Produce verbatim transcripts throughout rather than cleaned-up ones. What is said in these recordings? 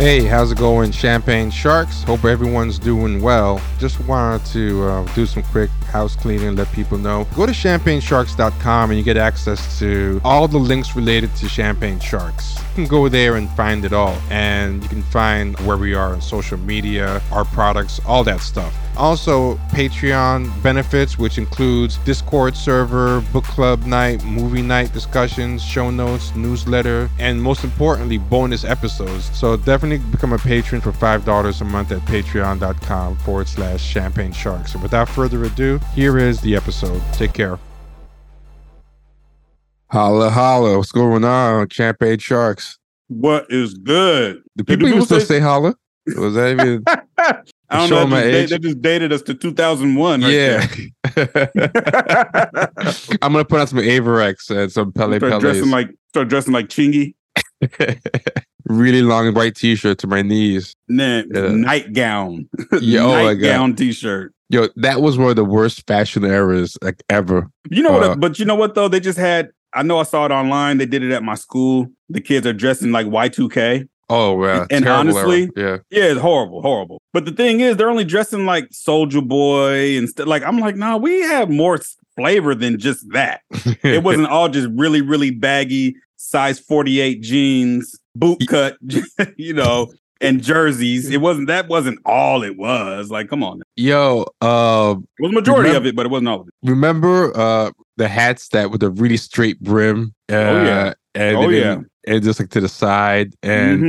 Hey, how's it going, Champagne Sharks? Hope everyone's doing well. Just wanted to uh, do some quick house cleaning, let people know. Go to Champagne Sharks dot com and you get access to all the links related to Champagne Sharks. You can go there and find it all. And you can find where we are on social media, our products, all that stuff. Also, Patreon benefits, which includes Discord server, book club night, movie night discussions, show notes, newsletter, and most importantly, bonus episodes. So definitely become a patron for five dollars a month at patreon.com forward slash champagne sharks. And without further ado, here is the episode. Take care. Holla, holla. What's going on, Champagne Sharks? What is good? Do people even still say holla? Was that even... I don't know. They, they just dated us to two thousand one. Right yeah. I'm going to put on some Averex and some Pele Pele's. Dressing like, start dressing like Chingy. Really long white t-shirt to my knees. Nah, yeah. Nightgown. Yo, nightgown t-shirt. Yo, that was one of the worst fashion eras like ever. You know uh, what? But you know what, though? They just had, I know I saw it online. They did it at my school. The kids are dressing like Y two K. Oh, wow. And terrible honestly, era. yeah, yeah, it's horrible, horrible. But the thing is, they're only dressing like Soulja Boy and stuff. Like, I'm like, nah, we have more flavor than just that. It wasn't all just really, really baggy, size forty-eight jeans, boot cut, you know, and jerseys. It wasn't, that wasn't all it was. Like, come on. Yo. Uh, it was the majority remember, of it, but it wasn't all of it. Remember uh, the hats that with the really straight brim? Uh, oh, yeah. And oh, yeah. And just like to the side, and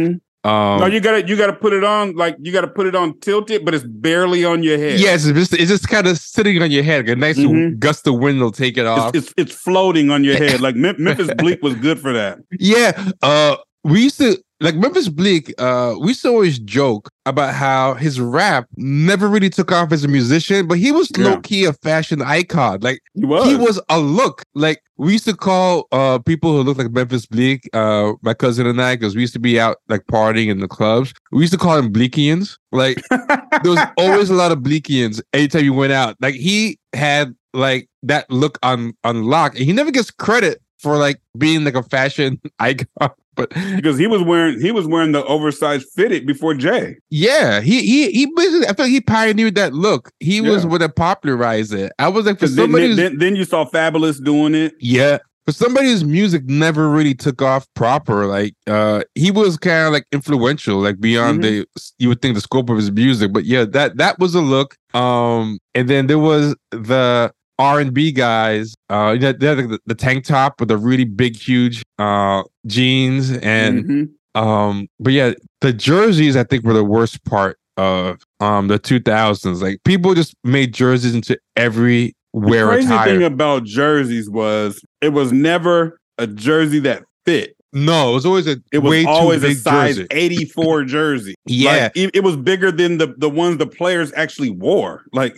mm-hmm. um, no, you gotta you gotta put it on like you gotta put it on tilted, but it's barely on your head. Yes, yeah, it's just it's just kind of sitting on your head. Like a nice mm-hmm. gust of wind will take it off. It's, it's, it's floating on your head. Like Mem- Memphis Bleek was good for that. Yeah, uh, we used to like Memphis Bleek. Uh, we used to always joke about how his rap never really took off as a musician, but he was yeah. low key a fashion icon. Like he was, he was a look. Like. We used to call uh, people who looked like Memphis Bleek, uh, my cousin and I, because we used to be out like partying in the clubs. We used to call them Bleekians. Like there was always a lot of Bleekians anytime you went out. Like he had like that look on on lock, and he never gets credit for like being like a fashion icon. But because he was wearing he was wearing the oversized fitted before Jay. Yeah, he he he basically I feel like he pioneered that look. He yeah. was what popularized it. I was like for somebody then, then, then you saw Fabulous doing it. Yeah. For somebody's music never really took off proper. Like uh he was kind of like influential, like beyond mm-hmm. the you would think the scope of his music. But yeah, that that was a look. Um and then there was the R and B guys, uh, they had the, the tank top with the really big, huge uh, jeans, and mm-hmm. um, but yeah, the jerseys I think were the worst part of um the two thousands. Like people just made jerseys into every wear attire. The crazy attire. thing about jerseys was it was never a jersey that fit. No, it was always a it was way always too big a size jersey. eighty-four jersey. Yeah, like, it, it was bigger than the the ones the players actually wore. Like.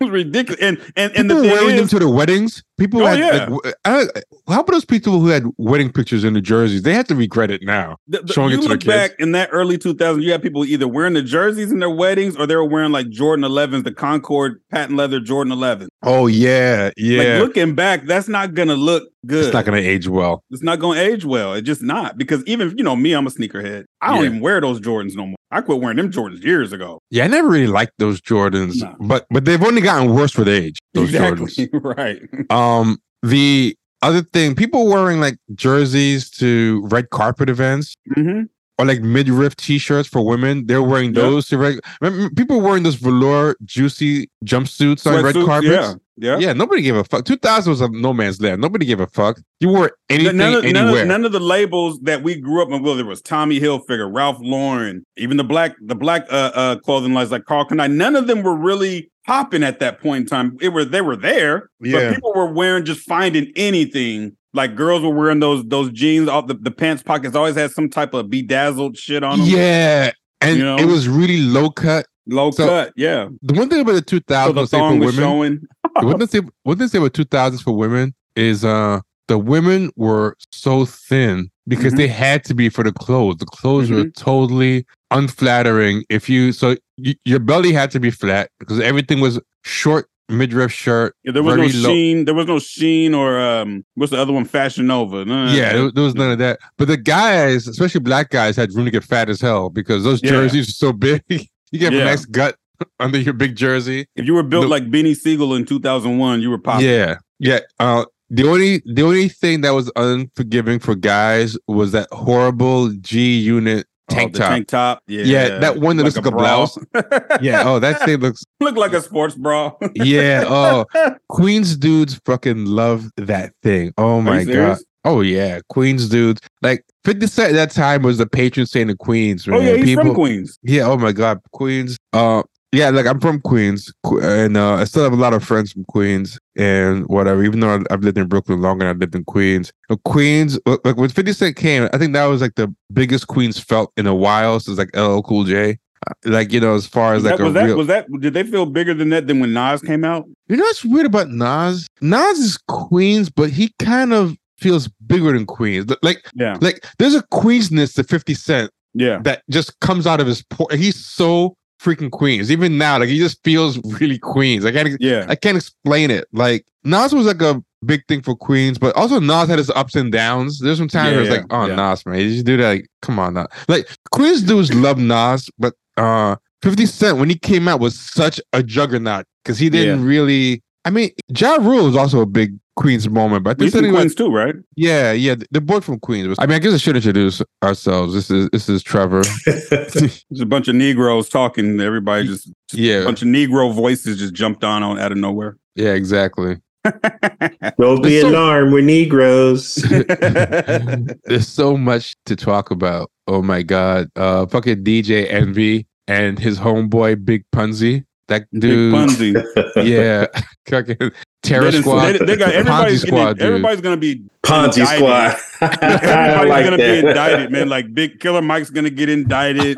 Was ridiculous, and and and people the wearing is, them to the weddings. People, oh, had, yeah. like, I, how about those people who had wedding pictures in the jerseys? They have to regret it now. The, the, showing you it to look the kids. Back in that early two thousands, you had people either wearing the jerseys in their weddings, or they were wearing like Jordan elevens, the Concord patent leather Jordan eleven. Oh yeah, yeah. Like, looking back, that's not gonna look good. It's not gonna age well. It's not gonna age well. It's just not because even you know me, I'm a sneakerhead. I don't yeah. even wear those Jordans no more. I quit wearing them Jordans years ago. Yeah, I never really liked those Jordans, no. but but they've only gotten worse with age. Those exactly, Jordans. Right. Um, the other thing, people wearing like jerseys to red carpet events mm-hmm. or like midriff T-shirts for women. They're wearing those. Yep. To red, remember, people wearing those velour juicy jumpsuits Sweat on red suits, carpets. Yeah. Yeah, yeah. Nobody gave a fuck. two thousand was a no man's land. Nobody gave a fuck. You wore anything, none of, anywhere. None of, none of the labels that we grew up in, well, there was Tommy Hilfiger, Ralph Lauren, even the black the black uh, uh, clothing lines like Karl Kani. None of them were really popping at that point in time. It were they were there, yeah. but people were wearing just finding anything. Like girls were wearing those those jeans. All the, the pants pockets always had some type of bedazzled shit on them. Yeah, and you know? It was really low cut. Low so, cut, yeah. The one thing about the two thousands so the say for women, showing. the one, thing say, one thing say about two thousands for women is uh, the women were so thin because mm-hmm. they had to be for the clothes. The clothes mm-hmm. were totally unflattering. If you so y- your belly had to be flat because everything was short midriff shirt. Yeah, there was no Sheen. Low. There was no Sheen or um, what's the other one? Fashion Nova. Nah, yeah, there, there was none of that. But the guys, especially black guys, had room to get fat as hell because those yeah. jerseys are so big. You get yeah. a nice gut under your big jersey. If you were built the, like Benny Siegel in two thousand one, you were popping. Yeah, yeah. Uh, the only the only thing that was unforgiving for guys was that horrible G-unit tank oh, top. Tank top. Yeah, yeah, that one that like looks like a blouse. Yeah. Oh, that thing looks look like a sports bra. Yeah. Oh, Queens dudes fucking love that thing. Oh my god. Oh yeah, Queens dudes. Like fifty Cent at that time was the patron saint of Queens. Right? Oh yeah, he's People, from Queens. Yeah. Oh my god, Queens. Uh, yeah. Like I'm from Queens, and uh, I still have a lot of friends from Queens and whatever. Even though I've lived in Brooklyn longer, than I've lived in Queens. But Queens, like when fifty Cent came, I think that was like the biggest Queens felt in a while since like L L Cool J. Like, you know, as far as like was a that, real... Was that, did they feel bigger than that than when Nas came out? You know what's weird about Nas? Nas is Queens, but he kind of feels bigger than Queens. Like, yeah. like there's a Queensness to fifty Cent yeah. that just comes out of his... Por- he's so freaking Queens. Even now, like he just feels really Queens. I can't, yeah. I can't explain it. Like Nas was like a big thing for Queens, but also Nas had his ups and downs. There's some times yeah, where it's yeah, like, oh, yeah. Nas, man, you should do that. Like, come on, Nas. Like Queens dudes love Nas, but uh fifty Cent when he came out was such a juggernaut because he didn't yeah. really I mean Ja Rule was also a big Queens moment, but I think Queens was, too, right? Yeah, yeah. The, the boy from Queens was I mean I guess I should introduce ourselves. This is this is Trevor. There's a bunch of Negroes talking, everybody just, just yeah. a bunch of Negro voices just jumped on, on out of nowhere. Yeah, exactly. Don't be so, alarmed, we're Negroes. There's so much to talk about. Oh my god. Uh fucking D J Envy and his homeboy Big Punzie. That dude. Big Punzie. Yeah. Fucking Terror they Squad. They, they got everybody's squad, getting, everybody's gonna be Ponzi indicted. Squad. Everybody's like gonna that. Be indicted, man. Like Big Killer Mike's gonna get indicted.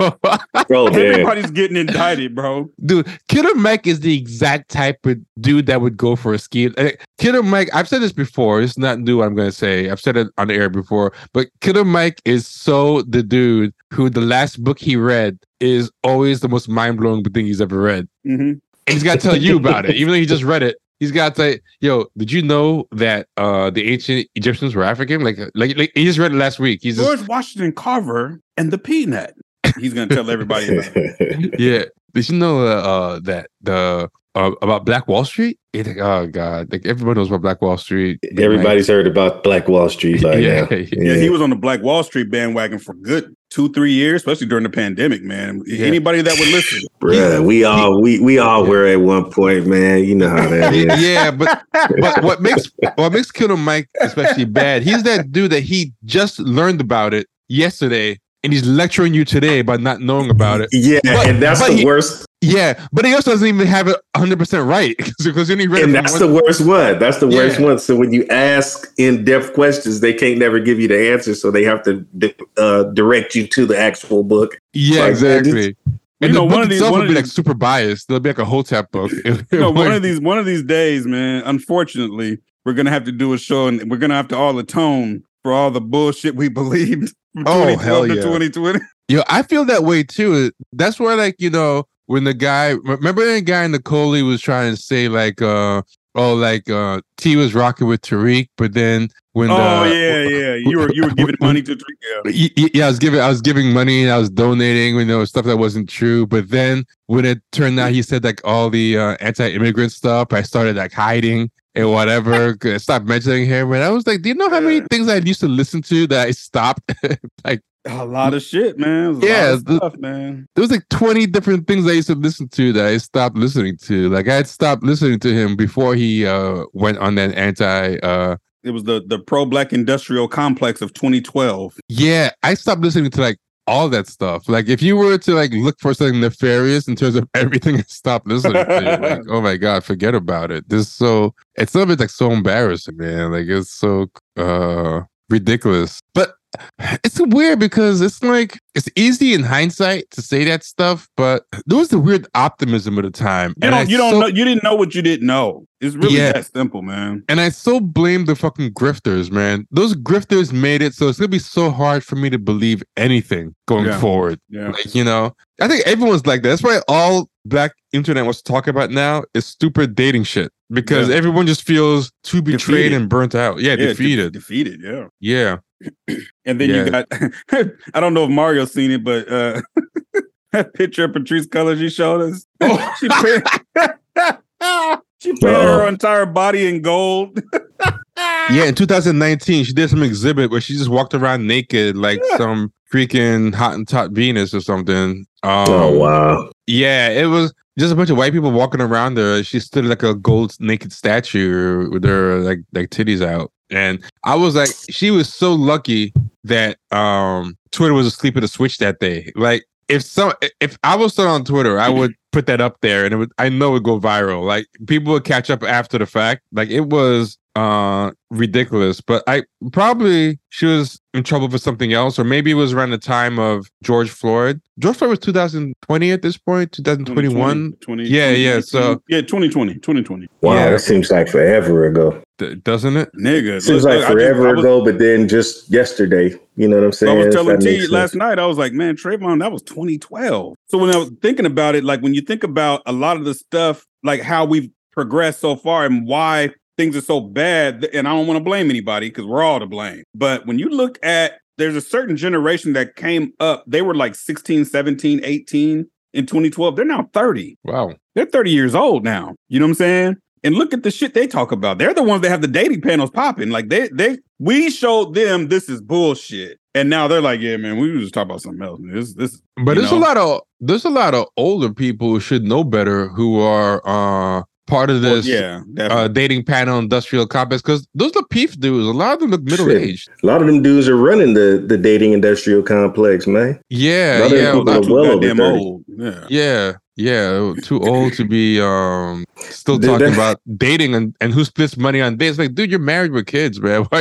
Bro, everybody's getting indicted, bro. Dude, Killer Mike is the exact type of dude that would go for a ski. Killer Mike, I've said this before. It's not new. I'm gonna say I've said it on the air before, but Killer Mike is so the dude who the last book he read is always the most mind blowing thing he's ever read. Mm-hmm. He's gotta tell you about it, even though he just read it. He's got to say, yo, did you know that uh, the ancient Egyptians were African? Like, like, like he just read it last week. He's George just, Washington Carver and the peanut. He's going to tell everybody about it. Yeah. Did you know uh, that the uh, about Black Wall Street? Like, oh, God. Like, everybody knows about Black Wall Street. Everybody's heard about Black Wall Street. Like, yeah, yeah. yeah, he was on the Black Wall Street bandwagon for good two, three years, especially during the pandemic, man. Yeah. Anybody that would listen. Bruh, we all we we all yeah. were at one point, man. You know how that is. Yeah, but, but what makes what makes Killer Mike especially bad, he's that dude that he just learned about it yesterday. And he's lecturing you today by not knowing about it. Yeah, but, and that's the he, worst. Yeah, but he also doesn't even have it one hundred percent right. Because and that's the worst one. That's the yeah. worst one. So when you ask in-depth questions, they can't never give you the answer. So they have to uh, direct you to the actual book. Yeah, like, exactly. And you the know, book one itself would be like super biased. It'll be like a Hotep book. You know, one of these, one of these days, man, unfortunately, we're going to have to do a show and we're going to have to all atone for all the bullshit we believed. Oh, hell yeah. twenty twenty Yo, I feel that way too. That's why, like, you know, when the guy, remember that guy in the Coley was trying to say, like, uh, oh, like, uh, T was rocking with Tariq, but then when, oh, uh, yeah, yeah, you were, you were giving money to Tariq. Yeah. yeah, I was giving, I was giving money and I was donating, you know, stuff that wasn't true. But then when it turned out, he said, like, all the uh, anti-immigrant stuff, I started, like, hiding. And whatever, stop mentioning him. And I was like, do you know how many things I used to listen to that I stopped? Like a lot of shit, man. Yeah, lot of the, stuff, man. There was like twenty different things I used to listen to that I stopped listening to. Like I had stopped listening to him before he uh, went on that anti. Uh, it was the the pro black industrial complex of twenty twelve Yeah, I stopped listening to like all that stuff. Like if you were to like look for something nefarious in terms of everything, I stopped listening to. Like, oh my god, forget about it. This is so it's some of it's like so embarrassing, man. Like it's so uh ridiculous. But it's weird because it's like it's easy in hindsight to say that stuff, but there was the weird optimism of the time. You don't, you don't so, know you didn't know what you didn't know. It's really yeah. that simple, man. And I so blame the fucking grifters, man. Those grifters made it so it's gonna be so hard for me to believe anything going yeah. forward. Yeah. Like, you know, I think everyone's like that. That's why all black internet wants to talk about now is stupid dating shit, because yeah. everyone just feels too betrayed defeated. and burnt out. Yeah, yeah defeated. De- defeated, yeah. Yeah. And then yeah. you got, I don't know if Mario's seen it, but uh, that picture of Patrice Cullors you showed us. Oh. She painted her entire body in gold. Yeah, in two thousand nineteen, she did some exhibit where she just walked around naked like yeah. some freaking hot and top Venus or something. Um, oh, wow. Yeah, it was just a bunch of white people walking around her. She stood like a gold naked statue with her like like titties out. And I was like, she was so lucky that um, Twitter was asleep at a switch that day. Like, if some, if I was still on Twitter, I would put that up there, and it would, I know it would go viral. Like, people would catch up after the fact. Like, it was uh, ridiculous. But I probably, she was in trouble for something else, or maybe it was around the time of George Floyd. George Floyd was two thousand twenty at this point, two thousand twenty-one. twenty twenty, yeah, yeah. So yeah, twenty twenty, twenty twenty. Wow, yeah. That seems like forever ago. D- doesn't it? Nigga. Seems like, like forever just, was, ago, but then just yesterday. You know what I'm saying? I was telling T last night, I was like, man, Trayvon, that was twenty twelve. So when I was thinking about it, like when you think about a lot of the stuff, like how we've progressed so far and why things are so bad, and I don't want to blame anybody because we're all to blame. But when you look at, there's a certain generation that came up, they were like sixteen, seventeen, eighteen in twenty twelve. They're now thirty. Wow. They're thirty years old now. You know what I'm saying? And look at the shit they talk about. They're the ones that have the dating panels popping. Like they, they, we showed them this is bullshit, and now they're like, yeah, man, we were just talking about something else. This, this. But there's know. a lot of there's a lot of older people who should know better who are uh, part of this well, yeah, uh, dating panel industrial complex, because those are peef dudes. A lot of them look middle aged. A lot of them dudes are running the the dating industrial complex, man. Yeah, yeah, a lot of people are well over thirty. Yeah. yeah. Yeah, too old to be um, still dude, talking that, about dating and, and who splits money on dates. Like, dude, you're married with kids, man. Why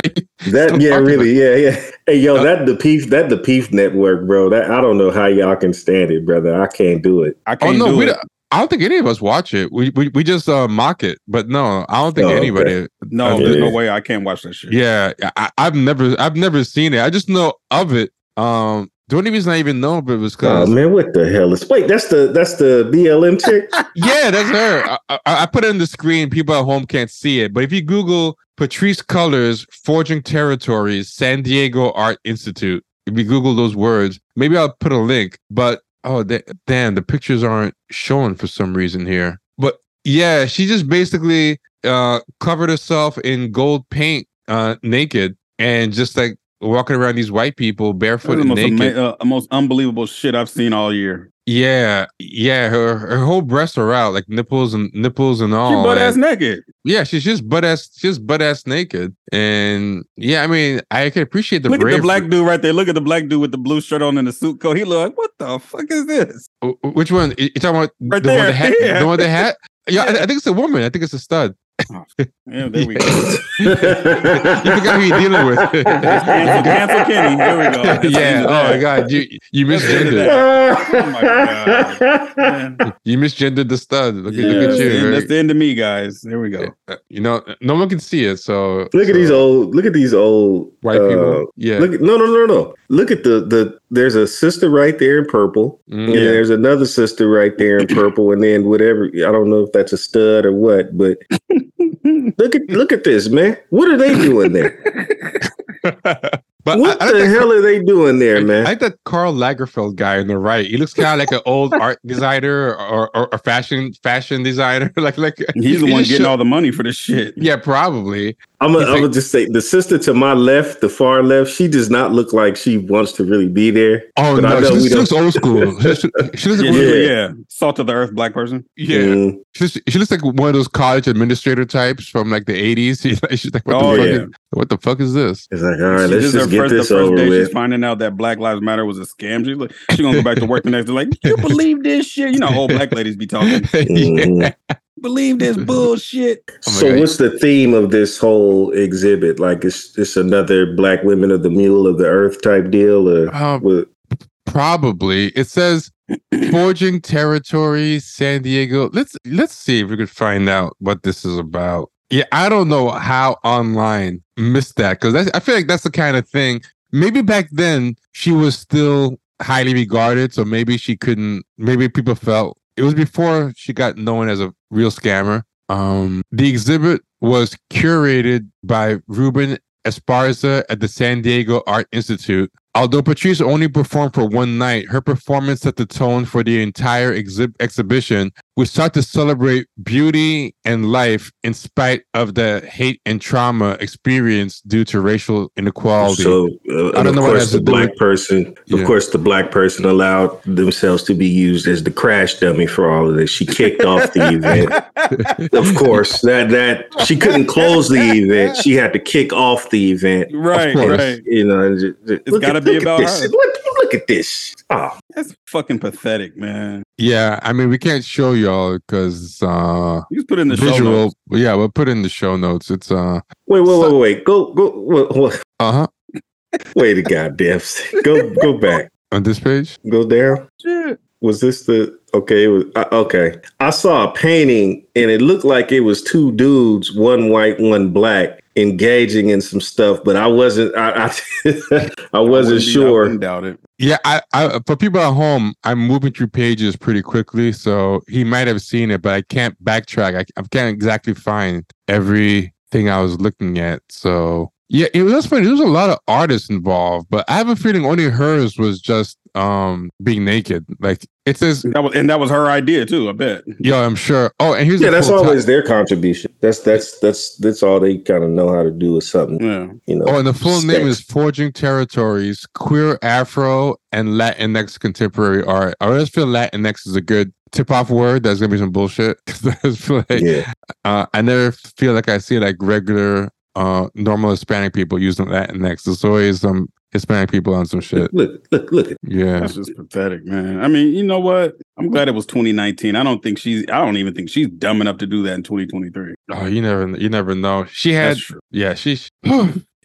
that yeah, really, about? yeah, yeah. Hey, yo, uh, that the P E E F, that the P E E F network, bro. That I don't know how y'all can stand it, brother. I can't do it. I can't oh, no, do we it. Don't, I don't think any of us watch it. We we, we just uh, mock it, but no, I don't think oh, anybody. Okay. No, okay. There's no way I can't watch that shit. Yeah, I, I've never, I've never seen it. I just know of it. Um. The only reason I even know if it was because... Oh, man, what the hell is... Wait, that's the that's the B L M chick? Yeah, that's her. I, I, I put it on the screen. People at home can't see it. But if you Google Patrice Cullors, Forging Territories, San Diego Art Institute, if you Google those words, maybe I'll put a link. But, oh, they, damn, the pictures aren't showing for some reason here. But, yeah, she just basically uh, covered herself in gold paint uh, naked and just, like, walking around these white people barefoot and naked. That's the uh, most unbelievable shit I've seen all year. Yeah, yeah. Her her whole breasts are out, like nipples and nipples and all. She's butt ass naked. Yeah, she's just butt ass. She's butt ass naked. And yeah, I mean, I can appreciate the. Look bravery. At the black dude right there. Look at the black dude with the blue shirt on and the suit coat. He looked like, what the fuck is this? Which one? You talking about right the, there, one the, hat, yeah. the one with the hat? Yeah, yeah. I, I think it's a woman. I think it's a stud. Oh, yeah, there we go. You forgot who you're dealing with. Cancel, cancel Kenny. Here we go. That's yeah. Oh my God, you you misgendered. Oh my God, man. You misgendered the stud. Look, yeah, look at you. Right? That's the end of me, guys. There we go. You know, no one can see it. So look so. at these old. Look at these old white uh, people. Yeah. Look at, no, no, no, no. Look at the the. There's a sister right there in purple, mm. and yeah. there's another sister right there in purple, and then whatever. I don't know if that's a stud or what, but. Look at look at this, man. What are they doing there? But what I, I the hell Carl, are they doing there, man? I like that Karl Lagerfeld guy on the right. He looks kind of like an old art designer or, or, or fashion fashion designer. like like he's the one getting show. all the money for this shit. Yeah, probably. I'm gonna like, just say the sister to my left, the far left. She does not look like she wants to really be there. Oh no, I know she, she looks old school. She, she, she looks yeah, really, yeah, yeah, salt of the earth black person. Yeah, mm. she, she looks like one of those college administrator types from like the eighties. She's like, she's like what, oh, the fuck yeah. is, what the fuck is this? It's like, all right, she let's just get first, this the first over day with. She's finding out that Black Lives Matter was a scam. She's like, she's gonna go back to work the next day. Like, you believe this shit? You know, old black ladies be talking. yeah. Believe this bullshit. Oh so God. What's the theme of this whole exhibit? Like it's it's another Black Women of the Mule of the Earth type deal? Or um, probably. It says Forging Territory, San Diego. Let's let's see if we could find out what this is about. Yeah, I don't know how online missed that, because I feel like that's the kind of thing. Maybe back then she was still highly regarded, so maybe she couldn't, maybe people felt It was before she got known as a real scammer. Um, the exhibit was curated by Ruben Esparza at the San Diego Art Institute. Although Patrice only performed for one night, her performance set the tone for the entire exib- exhibition, which sought to celebrate beauty and life in spite of the hate and trauma experienced due to racial inequality. So, uh, I don't know what that's the black with- person. Yeah. Of course, the black person allowed themselves to be used as the crash dummy for all of this. She kicked off the event. Of course, that that she couldn't close the event. She had to kick off the event. Right, right. You know, just, just, it's got to be about her. Look, look at this. Oh, that's fucking pathetic, man. Yeah, I mean, we can't show y'all because uh, you just put in the visual, show notes. Yeah, we'll put in the show notes. It's uh, wait, wait, so, wait, wait, go, go, uh huh. Wait a goddamn second. Go, go back on this page. Go there. Shit. Was this the okay? Was, uh, okay, I saw a painting and it looked like it was two dudes, one white, one black, engaging in some stuff, but I wasn't. I I, I wasn't I sure. I doubt it. Yeah, I, I for people at home, I'm moving through pages pretty quickly, so he might have seen it, but I can't backtrack. I, I can't exactly find everything I was looking at. So yeah, it was funny. There was a lot of artists involved, but I have a feeling only hers was just um being naked. Like it says, that was, and that was her idea too. I bet. Yeah, I'm sure. Oh, and here's yeah, that's always time. Their contribution. That's that's that's that's all they kind of know how to do is something. Yeah. You know. Oh, and the full sex. Name is Forging Territories: Queer Afro and Latinx Contemporary Art. I always feel Latinx is a good tip-off word. That's gonna be some bullshit. Like, yeah. Uh, I never feel like I see like regular, uh, normal Hispanic people using Latinx. It's always some. Um, Hispanic people on some shit. Look, look, look. At yeah. That's just pathetic, man. I mean, you know what? I'm glad it was twenty nineteen. I don't think she's, I don't even think she's dumb enough to do that in twenty twenty-three. Oh, you never, you never know. She had, yeah, she,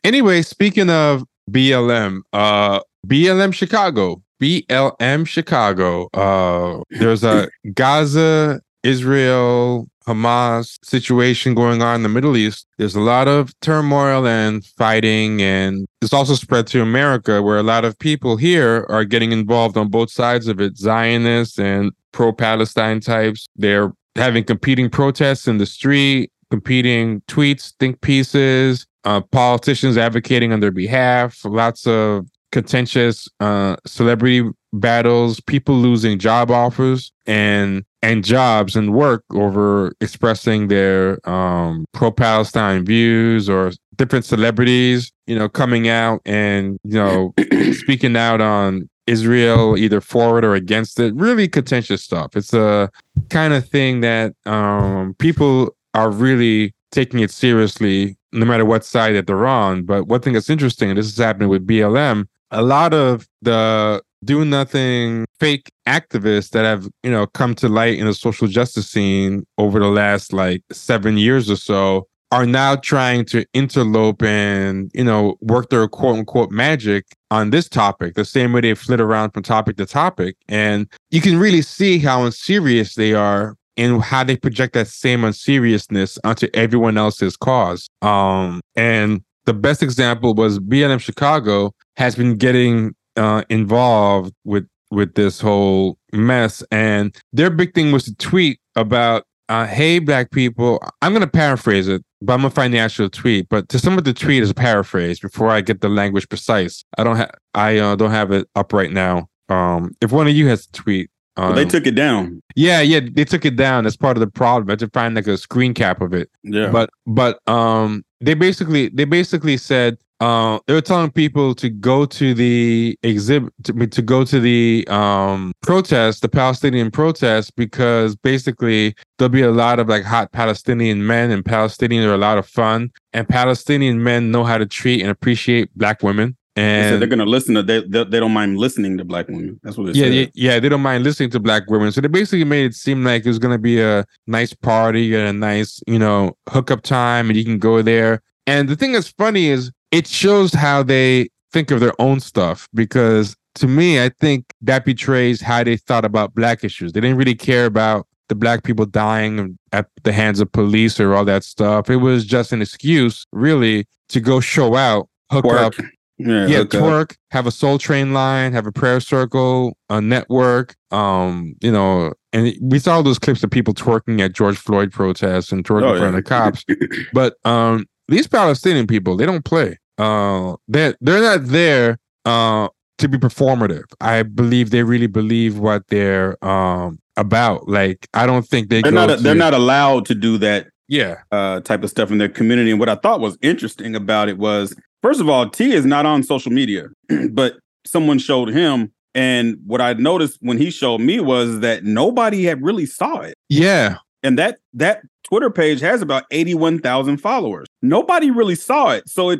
anyway, speaking of B L M, uh, B L M Chicago, B L M Chicago, uh, there's a Gaza, Israel, Hamas situation going on in the Middle East. There's a lot of turmoil and fighting, and it's also spread to America, where a lot of people here are getting involved on both sides of it. Zionists and pro-Palestine types. They're having competing protests in the street, competing tweets, think pieces, uh, politicians advocating on their behalf, lots of contentious uh, celebrity battles, people losing job offers, and and jobs and work over expressing their um, pro-Palestine views, or different celebrities, you know, coming out and, you know, speaking out on Israel, either for it or against it. Really contentious stuff. It's a kind of thing that um, people are really taking it seriously, no matter what side that they're on. But one thing that's interesting, and this is happening with B L M, a lot of the do-nothing fake activists that have, you know, come to light in the social justice scene over the last like seven years or so are now trying to interlope and, you know, work their quote-unquote magic on this topic, the same way they flit around from topic to topic. And you can really see how unserious they are and how they project that same unseriousness onto everyone else's cause. Um, and the best example was B L M Chicago has been getting Uh, involved with with this whole mess, and their big thing was to tweet about uh, hey black people. I'm going to paraphrase it, but I'm going to find the actual tweet, but to some of the tweet is a paraphrase before I get the language precise. I don't have I uh, don't have it up right now. Um, if one of you has a tweet. Um, well, they took it down. Yeah, yeah, they took it down. That's part of the problem. I had to find like a screen cap of it. Yeah. But but um they basically they basically said Uh, they were telling people to go to the exhibit, to, to go to the um, protest, the Palestinian protest, because basically there'll be a lot of like hot Palestinian men, and Palestinians are a lot of fun, and Palestinian men know how to treat and appreciate black women. And they said they're going to listen to, they, they they don't mind listening to black women. That's what it yeah, said. Yeah, yeah, they don't mind listening to black women. So they basically made it seem like it was going to be a nice party and a nice, you know, hookup time, and you can go there. And the thing that's funny is, it shows how they think of their own stuff, because to me, I think that betrays how they thought about black issues. They didn't really care about the black people dying at the hands of police or all that stuff. It was just an excuse, really, to go show out, hook Work. up, Yeah, yeah twerk, up. Have a Soul Train line, have a prayer circle, a network, um, you know, and we saw those clips of people twerking at George Floyd protests and twerking oh, in front yeah. of the cops. But um, these Palestinian people, they don't play. Uh, they're, they're not there uh, to be performative. I believe they really believe what they're um, about. Like, I don't think they they're, go not, to, they're not allowed to do that yeah. uh, type of stuff in their community. And what I thought was interesting about it was, first of all, T is not on social media, but someone showed him. And what I noticed when he showed me was that nobody had really saw it. Yeah. And that that Twitter page has about eighty-one thousand followers. Nobody really saw it. So it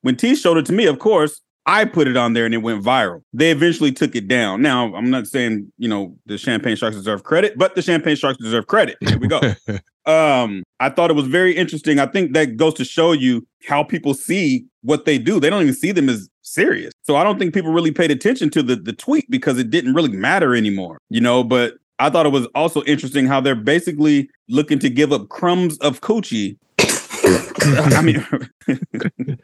when T showed it to me, of course, I put it on there and it went viral. They eventually took it down. Now, I'm not saying, you know, the Champagne Sharks deserve credit, but the Champagne Sharks deserve credit. Here we go. um, I thought it was very interesting. I think that goes to show you how people see what they do. They don't even see them as serious. So I don't think people really paid attention to the, the tweet because it didn't really matter anymore, you know, but I thought it was also interesting how they're basically looking to give up crumbs of coochie. I mean...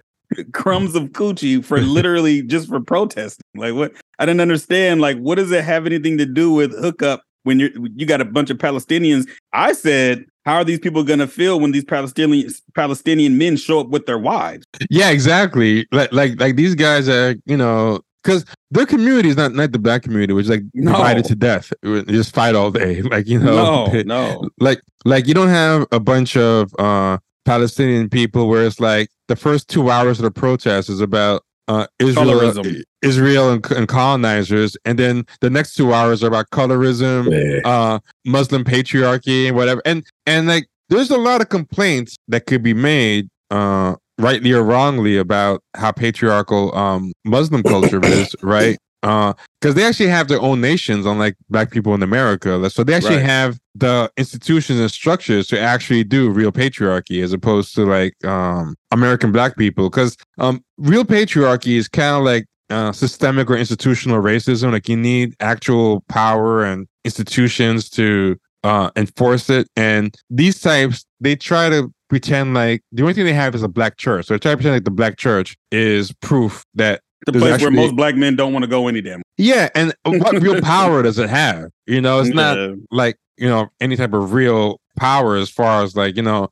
crumbs of coochie for literally just for protesting. Like what? I didn't understand. Like, what does it have anything to do with hookup when you're, you got a bunch of Palestinians? I said, how are these people going to feel when these Palestinian Palestinian men show up with their wives? Yeah, exactly. Like, like, like these guys are, you know, because their community is not like the black community, which is like no. divided to death. You just fight all day. Like, you know, no, they, no. Like, like you don't have a bunch of, uh, Palestinian people where it's like the first two hours of the protest is about uh, Israel, Israel and, and colonizers. And then the next two hours are about colorism, yeah. uh, Muslim patriarchy and whatever. And, and like, there's a lot of complaints that could be made, uh, rightly or wrongly, about how patriarchal um, Muslim culture is, right? Because uh, they actually have their own nations, unlike black people in America. So they actually right. have the institutions and structures to actually do real patriarchy as opposed to like um, American black people. Because um, real patriarchy is kind of like uh, systemic or institutional racism. Like you need actual power and institutions to uh, enforce it. And these types, they try to pretend like the only thing they have is a black church. So they try to pretend like the black church is proof that the place actually, where most black men don't want to go any damn way. Yeah, and what real power does it have? You know, it's not yeah. like, you know, any type of real power as far as like, you know,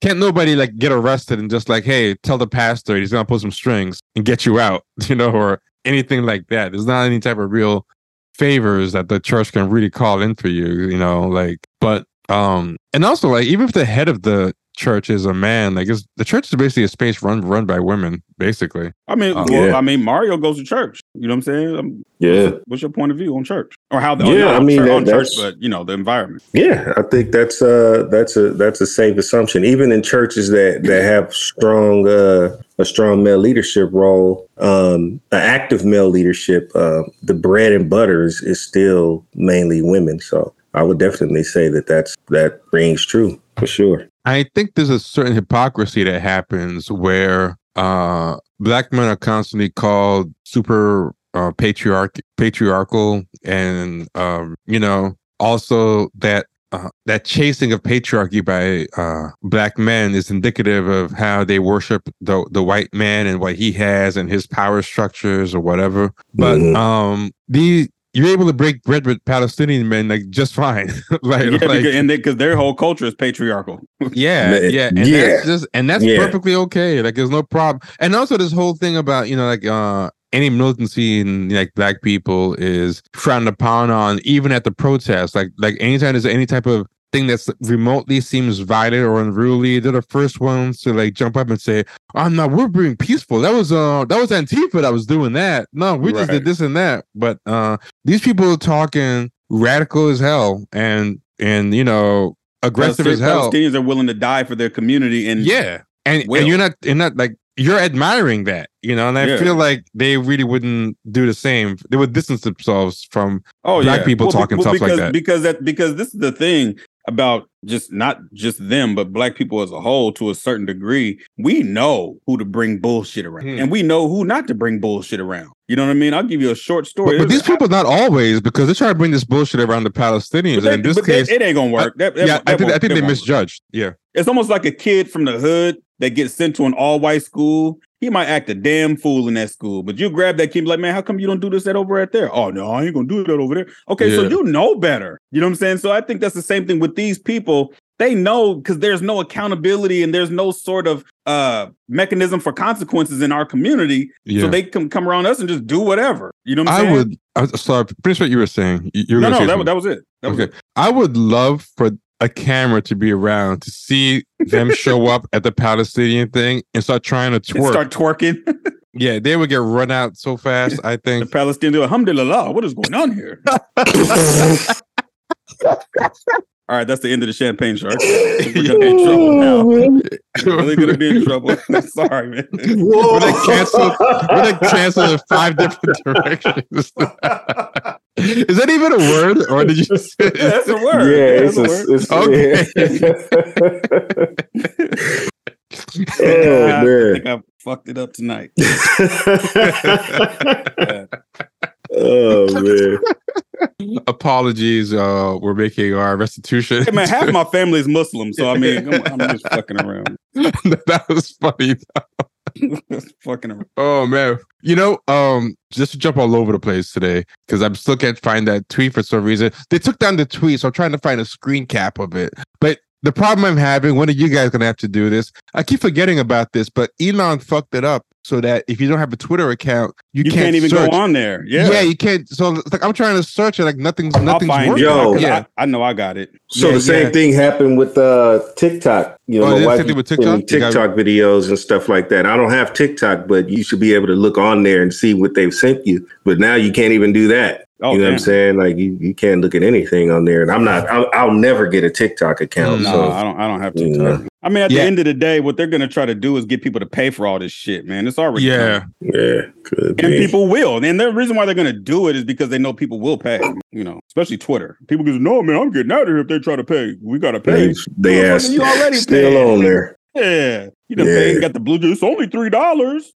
can't nobody like get arrested and just like, hey, tell the pastor he's going to pull some strings and get you out, you know, or anything like that. There's not any type of real favors that the church can really call in for you, you know, like, but, um, and also like, even if the head of the church is a man, like it's, the church is basically a space run run by women, basically. I mean, um, well, yeah. I mean, Mario goes to church. You know what I'm saying? Um, yeah. What's your point of view on church or how? The, yeah, on, I mean, church, that, on church, but you know, the environment. Yeah, I think that's uh that's a that's a safe assumption. Even in churches that that have strong uh, a strong male leadership role, um, an active male leadership, uh, the bread and butter is, is still mainly women. So I would definitely say that that's that rings true for sure. I think there's a certain hypocrisy that happens where uh, black men are constantly called super uh, patriarch- patriarchal and, um, you know, also that uh, that chasing of patriarchy by uh, black men is indicative of how they worship the, the white man and what he has and his power structures or whatever. But mm-hmm. um, the you're able to break bread with Palestinian men like just fine, like, yeah, like because, and because their whole culture is patriarchal. yeah, yeah, and yeah. that's just and that's yeah. perfectly okay. Like, there's no problem. And also, this whole thing about you know, like uh, any militancy in like black people is frowned upon on, even at the protests. Like, like anytime there's any type of thing that's remotely seems violent or unruly, they're the first ones to like jump up and say, "Oh no, we're being peaceful. That was uh, that was Antifa that was doing that. No, we right. just did this and that." But uh, these people are talking radical as hell and and you know aggressive as hell. Palestinians are willing to die for their community and yeah, and, and you're not and not like you're admiring that, you know. And I yeah. feel like they really wouldn't do the same. They would distance themselves from oh, black yeah. people well, talking be, well, stuff because, like that because that because this is the thing about just not just them, but black people as a whole to a certain degree. We know who to bring bullshit around hmm. and we know who not to bring bullshit around. You know what I mean? I'll give you a short story. But, but these people, I, not always, because they're trying to bring this bullshit around the Palestinians. They, in this case, they, it ain't going to work. I, that, that, yeah, that I think, I think they misjudged. Work. Yeah. It's almost like a kid from the hood that gets sent to an all white school He might act a damn fool in that school, but you grab that kid and be like, man, how come you don't do this that over right there? Oh, no, I ain't going to do that over there. Okay, yeah. So you know better. You know what I'm saying? So I think that's the same thing with these people. They know because there's no accountability and there's no sort of uh, mechanism for consequences in our community. Yeah. So they can come around us and just do whatever. You know what I'm I saying? Would, I would, sorry, finish what you were saying. You were no, no, say that, that was it. That okay. Was it. I would love for a camera to be around to see them show up at the Palestinian thing and start trying to twerk. Start twerking. Yeah, they would get run out so fast, I think. The Palestinians, alhamdulillah, what is going on here? All right, that's the end of the Champagne Sharks. We're gonna be in trouble now. We're really gonna be in trouble. I'm sorry, man. We're gonna cancel. We're gonna cancel in five different directions. Is that even a word, or did you? Just say yeah, that's a word. Yeah, it's, it's a word. Okay. Yeah, oh, I think I fucked it up tonight. Yeah. Oh man. Apologies, uh, we're making our restitution. Hey, man, half my family is Muslim, so I mean, I'm, I'm just fucking around. That was funny, though. That's fucking around. Oh man, you know, um, just to jump all over the place today because I'm still can't find that tweet for some reason. They took down the tweet, so I'm trying to find a screen cap of it. But the problem I'm having, when are you guys gonna have to do this? I keep forgetting about this, but Elon fucked it up. So that if you don't have a Twitter account, you, you can't, can't even search. Go on there. Yeah, yeah, you can't. So it's like I'm trying to search and like nothing's nothing's working. Yo, yeah, I, I know I got it. So yeah, the same yeah. thing happened with uh, TikTok. You know, oh, my wife with TikTok, TikTok videos and stuff like that. I don't have TikTok, but you should be able to look on there and see what they've sent you. But now you can't even do that. Oh, you know damn. What I'm saying? Like you, you can't look at anything on there. And I'm not. I'll, I'll never get a TikTok account. No, so, I don't. I don't have TikTok. You know. I mean, at yeah. the end of the day, what they're going to try to do is get people to pay for all this shit, man. It's already yeah, done. yeah, could be. And people will. And the reason why they're going to do it is because they know people will pay. You know, especially Twitter. People go, "No, man, I'm getting out of here if they try to pay. We got to pay." They oh, asked. You already still paid. On there. Yeah, you done yeah. paid. Got the blue juice. Only three dollars.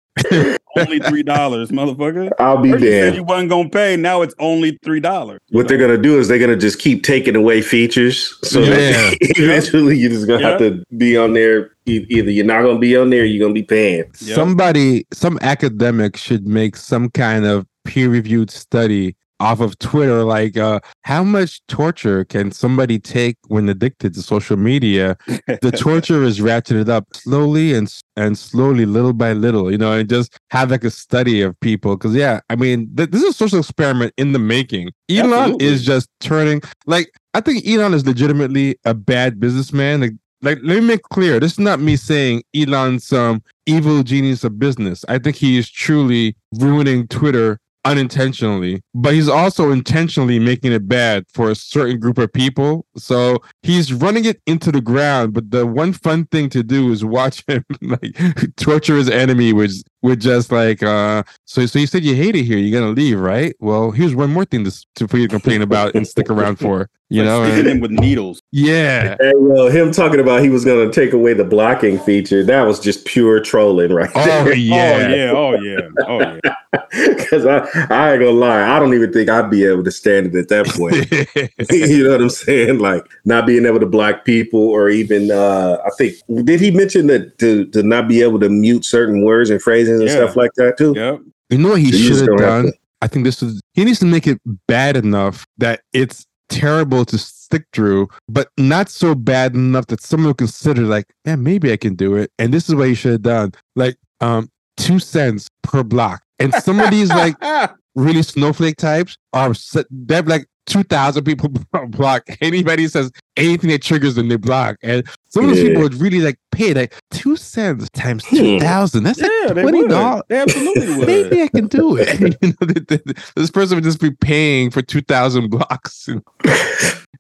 Only three dollars, motherfucker. I'll be First damned. You, you wasn't gonna pay. Now it's only three dollars. What know? They're gonna do is they're gonna just keep taking away features. So yeah. eventually, you're just gonna yeah. have to be on there. Either you're not gonna be on there, or you're gonna be paying. Yep. Somebody, some academic, should make some kind of peer-reviewed study off of Twitter, like uh, how much torture can somebody take when addicted to social media? The torture is ratcheted up slowly and and slowly, little by little, you know, and just have like a study of people. Because yeah, I mean, th- this is a social experiment in the making. Elon Absolutely. Is just turning like I think Elon is legitimately a bad businessman. Like, like let me make clear, this is not me saying Elon's some um, evil genius of business. I think he is truly ruining Twitter. Unintentionally, but he's also intentionally making it bad for a certain group of people. So he's running it into the ground. But the one fun thing to do is watch him like torture his enemy, which with just like uh. So so you said you hate it here. You're gonna leave, right? Well, here's one more thing to, to for you to complain about and stick around for. You like know, sticking him with needles. Yeah. And, well, him talking about he was going to take away the blocking feature. That was just pure trolling, right? Oh there. yeah, oh yeah, oh yeah, oh yeah. Because I, I ain't gonna lie, I don't even think I'd be able to stand it at that point. You know what I'm saying? Like not being able to block people, or even uh, I think did he mention that to to not be able to mute certain words and phrases and yeah. stuff like that too? Yep. You know what he so should have done? Have I think this is he needs to make it bad enough that it's. Terrible to stick through, but not so bad enough that someone will consider like, man, maybe I can do it. And this is what you should have done. Like um, two cents per block. And some of these like really snowflake types are they have like two thousand people block. Anybody says anything that triggers them, they block. And some of these yeah. people would really like pay like two cents times two thousand. That's yeah, like twenty dollars. They, they absolutely would. Maybe I can do it. You know, they, they, this person would just be paying for two thousand blocks. And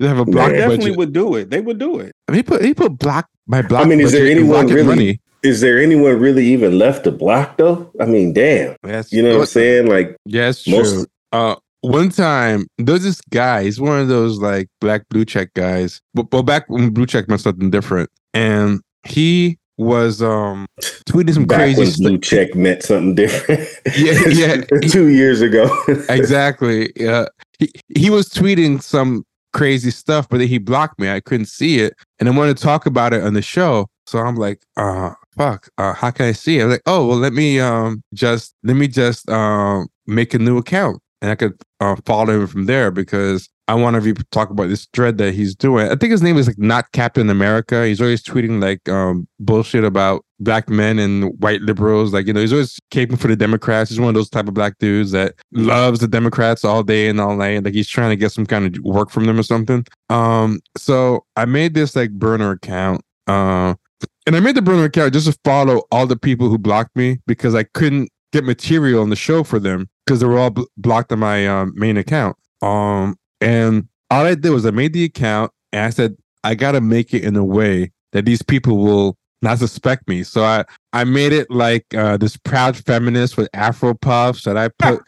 they have a block they definitely budget. Would do it. They would do it. I mean, they put, they put block by block. I mean, is there anyone really? Money. Is there anyone really even left to block though? I mean, damn. That's you know true. What I'm saying? Like, yes, yeah, most. True. Uh, One time, there's this guy, he's one of those like black blue check guys. But, but back when blue check meant something different. And he was um tweeting some back crazy stuff. Blue check meant something different. Yeah, yeah. Two years ago. Exactly. Yeah. He, he was tweeting some crazy stuff, but then he blocked me. I couldn't see it. And I wanted to talk about it on the show. So I'm like, uh, fuck, uh, how can I see it? I was like, oh, well, let me um just let me just um make a new account, and I could uh, follow him from there, because I want to re- talk about this thread that he's doing. I think his name is like Not Captain America. He's always tweeting like um, bullshit about black men and white liberals. Like, you know, he's always caping for the Democrats. He's one of those type of black dudes that loves the Democrats all day and all night. Like, he's trying to get some kind of work from them or something. Um, so I made this like burner account. Uh, and I made the burner account just to follow all the people who blocked me, because I couldn't get material on the show for them, because they were all bl- blocked on my um, main account. Um, and all I did was I made the account, and I said, I got to make it in a way that these people will not suspect me. So I, I made it like uh, this proud feminist with Afro puffs that I put.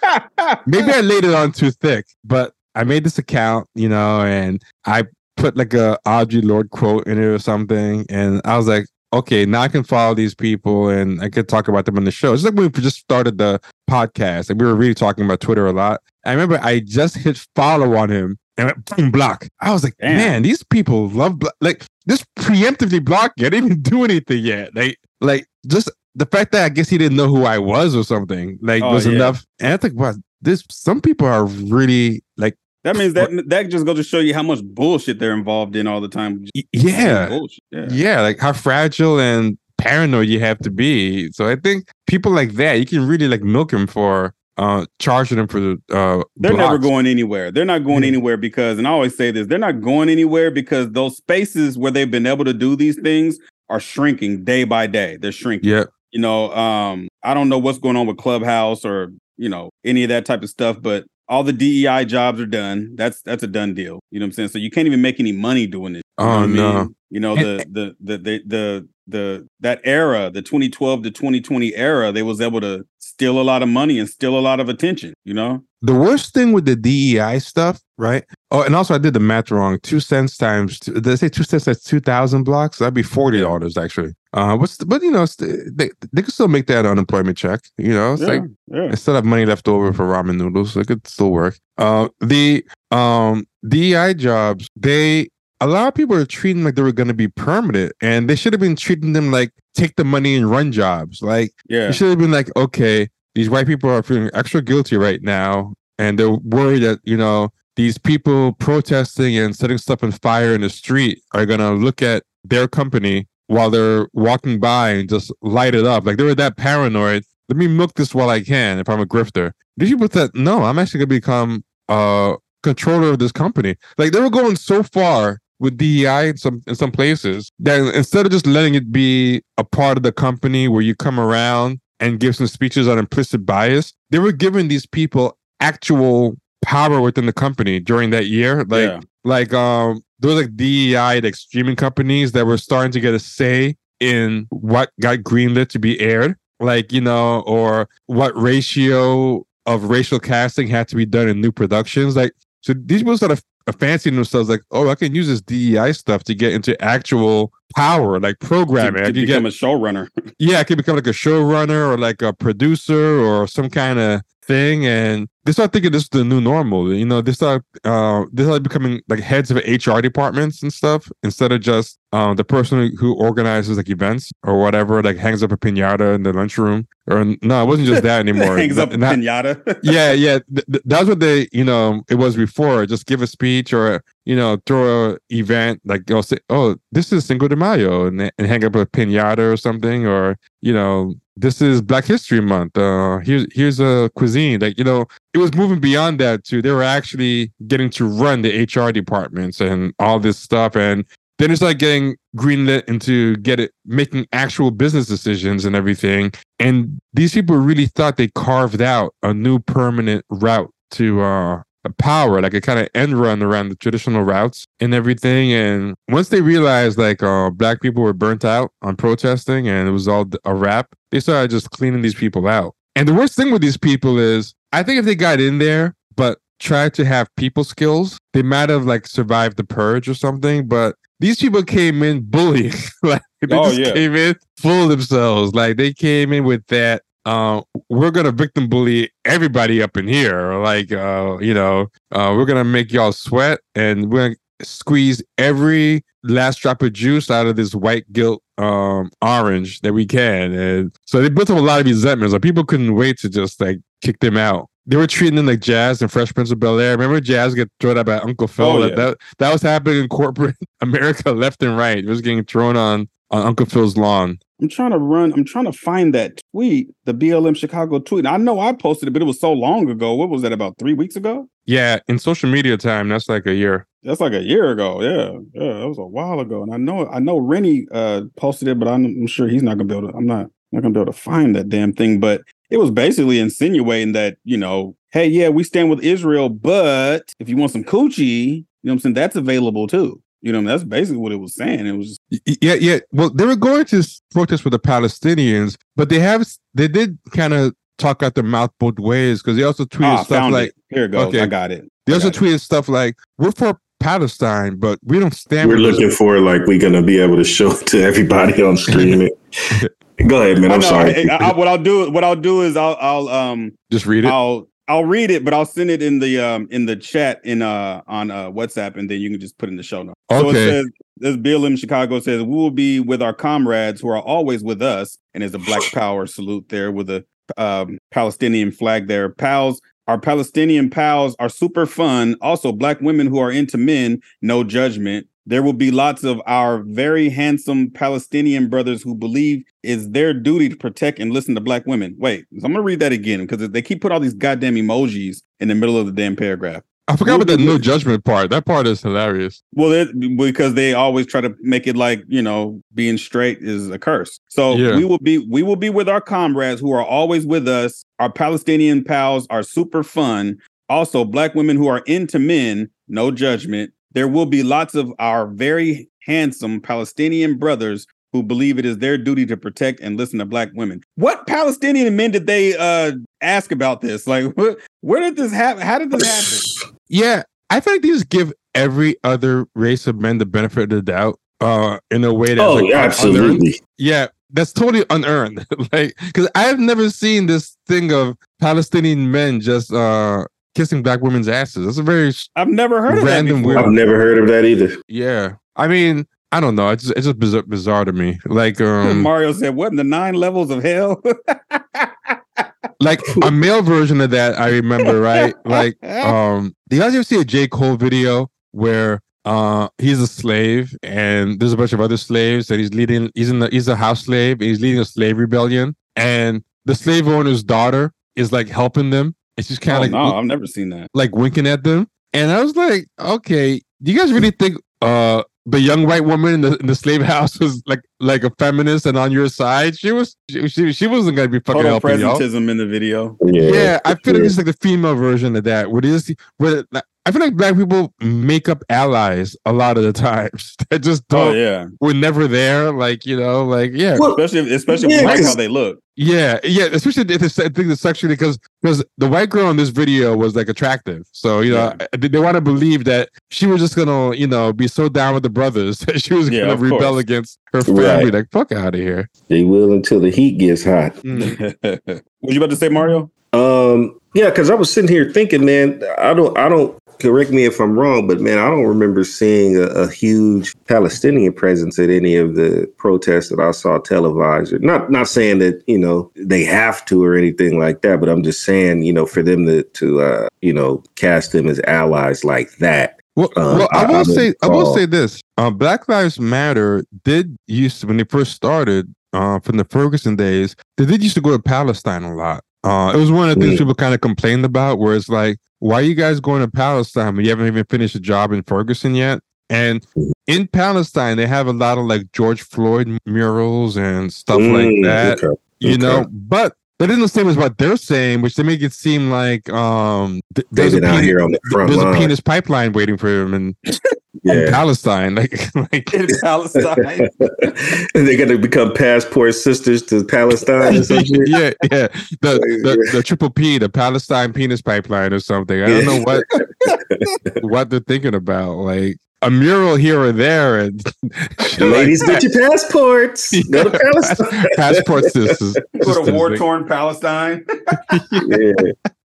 Maybe I laid it on too thick, but I made this account, you know, and I put like a Audre Lorde quote in it or something. And I was like, okay, now I can follow these people and I could talk about them on the show. It's like when we just started the podcast and we were really talking about Twitter a lot. I remember I just hit follow on him and went, boom, block. I was like, damn, man, these people love, blo- like, this preemptively blocking. I didn't even do anything yet. Like, like just the fact that I guess he didn't know who I was or something, like, oh, was yeah. enough. And I think, wow, this, some people are really like, that means that that just goes to show you how much bullshit they're involved in all the time. Yeah. yeah. Yeah. Like how fragile and paranoid you have to be. So I think people like that, you can really like milk them for uh, charging them for the uh, They're blocks. Never going anywhere. They're not going anywhere because, and I always say this, they're not going anywhere because those spaces where they've been able to do these things are shrinking day by day. They're shrinking. Yeah. You know, um, I don't know what's going on with Clubhouse or, you know, any of that type of stuff, but all the D E I jobs are done. That's that's a done deal. You know what I'm saying? So you can't even make any money doing it. You oh know no! I mean? You know the, the the the the the that era, the twenty twelve to twenty twenty era, they was able to steal a lot of money and steal a lot of attention. You know, the worst thing with the D E I stuff, right? Oh, and also I did the math wrong. Two cents times two, did I say two cents? That's two thousand blocks. That'd be forty dollars actually. Uh, what's the, but you know they they could still make that unemployment check. You know, it's yeah, like yeah. I still have money left over for ramen noodles. So it could still work. Uh, the um D E I jobs, they a lot of people are treating like they were going to be permanent, and they should have been treating them like take the money and run jobs. Like yeah, it should have been like, okay, these white people are feeling extra guilty right now, and they're worried that you know these people protesting and setting stuff on fire in the street are going to look at their company while they're walking by and just light it up. Like they were that paranoid. Let me milk this while I can if I'm a grifter. These people said, no, I'm actually going to become a uh, controller of this company. Like they were going so far with D E I in some, in some places that instead of just letting it be a part of the company where you come around and give some speeches on implicit bias, they were giving these people actual power within the company during that year. Like, yeah. like, um, there was like D E I, like streaming companies that were starting to get a say in what got greenlit to be aired, like, you know, or what ratio of racial casting had to be done in new productions. Like, so these people started fancying themselves like, oh, I can use this D E I stuff to get into actual power, like programming. To, to I can become get, a showrunner. Yeah, I can become like a showrunner or like a producer or some kind of thing, and they start thinking this is the new normal. You know, they start uh they start becoming like heads of H R departments and stuff instead of just um the person who organizes like events or whatever, like hangs up a pinata in the lunchroom. Or no, it wasn't just that anymore. hangs up Not, a pinata. yeah, yeah, th- th- that's what they you know it was before. Just give a speech or you know throw a event like they'll say, oh, this is Cinco de Mayo, and, and hang up a pinata or something, or you know. This is Black History Month. Uh, here's here's a cuisine. Like, you know, it was moving beyond that too. They were actually getting to run the H R departments and all this stuff. And then it's like getting greenlit into get it making actual business decisions and everything. And these people really thought they carved out a new permanent route to uh power, like a kind of end run around the traditional routes and everything. And once they realized like uh black people were burnt out on protesting and it was all a wrap, they started just cleaning these people out. And the worst thing with these people is I think if they got in there but tried to have people skills, they might have like survived the purge or something. But these people came in bullying. Like they oh, just yeah. came in full of themselves. Like they came in with that Uh, we're gonna victim bully everybody up in here. Like, uh, you know, uh, we're gonna make y'all sweat, and we're gonna squeeze every last drop of juice out of this white guilt um, orange that we can. And so they built up a lot of resentments. Like, people couldn't wait to just like kick them out. They were treating them like Jazz and Fresh Prince of Bel-Air. Remember Jazz get thrown out by Uncle Phil? Oh, yeah. that, that was happening in corporate America left and right. It was getting thrown on, on Uncle Phil's lawn. I'm trying to run. I'm trying to find that tweet, the B L M Chicago tweet. I know I posted it, but it was so long ago. What was that, about three weeks ago? Yeah, in social media time, that's like a year. That's like a year ago. Yeah, yeah, that was a while ago. And I know, I know Rennie uh, posted it, but I'm, I'm sure he's not gonna be able to. I'm not, not gonna be able to find that damn thing. But it was basically insinuating that, you know, hey, yeah, we stand with Israel, but if you want some coochie, you know what I'm saying, that's available too. You know, I mean, that's basically what it was saying. It was just... yeah, yeah. Well, they were going to protest with the Palestinians, but they have they did kind of talk out their mouth both ways, because they also tweeted ah, stuff like, it. "Here it goes, okay. I got it." They I also tweeted it. Stuff like, "We're for Palestine, but we don't stand." We're with looking this. For like we're gonna be able to show it to everybody on streaming. Go ahead, man. I'm I know, sorry. I, I, what I'll do, what I'll do is I'll, I'll um just read it. I'll, I'll read it, but I'll send it in the um in the chat in uh on uh WhatsApp, and then you can just put in the show notes. Okay. So it says, this B L M Chicago says, "We will be with our comrades who are always with us," and there's a Black Power salute there with a um, Palestinian flag there. Pals, our Palestinian pals are super fun. Also, Black women who are into men, no judgment. There will be lots of our very handsome Palestinian brothers who believe it's their duty to protect and listen to Black women. Wait, so I'm going to read that again, because they keep putting all these goddamn emojis in the middle of the damn paragraph. I forgot about that no judgment part. That part is hilarious. Well, it, because they always try to make it like, you know, being straight is a curse. So yeah. we will be we will be with our comrades who are always with us. Our Palestinian pals are super fun. Also, Black women who are into men, no judgment. There will be lots of our very handsome Palestinian brothers who believe it is their duty to protect and listen to Black women. What Palestinian men did they uh, ask about this? Like, wh- where did this happen? How did this happen? Yeah, I think they just give every other race of men the benefit of the doubt uh, in a way that's oh, like, yeah, absolutely. Unearned. Yeah, that's totally unearned. Like, because I've never seen this thing of Palestinian men just... Uh, kissing Black women's asses. That's a very I've never heard of random that. Weird. I've never heard of that either. Yeah. I mean, I don't know. It's just, it's just bizarre, bizarre to me. Like um, Mario said, what in the nine levels of hell? Like a male version of that, I remember, right? Like, um, do you guys ever see a J. Cole video where uh, he's a slave and there's a bunch of other slaves that he's leading? He's in the he's a house slave and he's leading a slave rebellion, and the slave owner's daughter is like helping them. It's just kind of oh, like no, I've never seen that. Like winking at them, and I was like, "Okay, do you guys really think uh, the young white woman in the, in the slave house was like like a feminist and on your side? She was. She she, she wasn't going to be fucking total helping y'all." Presentism in the video. Yeah, yeah I feel yeah. like it's like the female version of that. Where they just, where like, I feel like Black people make up allies a lot of the times that just don't. Oh, yeah. We're never there. Like you know, like yeah, well, especially especially yeah, like how they look. Yeah, yeah, especially if it's I think it's sexually because because the white girl in this video was like attractive, so you know yeah. they, they want to believe that she was just gonna you know be so down with the brothers that she was yeah, gonna rebel course. Against her family. Right. Like fuck out of here. They will until the heat gets hot. Mm. What you about to say, Mario? Um, yeah, because I was sitting here thinking, man, I don't, I don't. Correct me if I'm wrong, but man, I don't remember seeing a, a huge Palestinian presence at any of the protests that I saw televised. Not not saying that, you know, they have to or anything like that, but I'm just saying, you know, for them to, to uh, you know, cast them as allies like that. Well, um, well I, I will say I will say this. Uh, Black Lives Matter did used to, when they first started uh, from the Ferguson days, they did used to go to Palestine a lot. Uh, it was one of the things mm. people kind of complained about, where it's like, why are you guys going to Palestine when you haven't even finished a job in Ferguson yet? And in Palestine, they have a lot of like George Floyd murals and stuff mm, like that, okay, you okay. know, but that isn't the same as what they're saying, which they make it seem like um, th- there's, a penis, here on the front there's line. a penis pipeline waiting for him in, yeah. in Palestine. Like, like in Palestine. And they're going to become passport sisters to Palestine or something. Yeah, yeah. The, the, the triple P, the Palestine penis pipeline or something. I don't know what what they're thinking about. Like, a mural here or there, and ladies, get your passports. Yeah. Go to Palestine. Passport sisters. Go to war-torn Palestine. yeah.